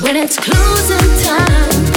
When it's closing time.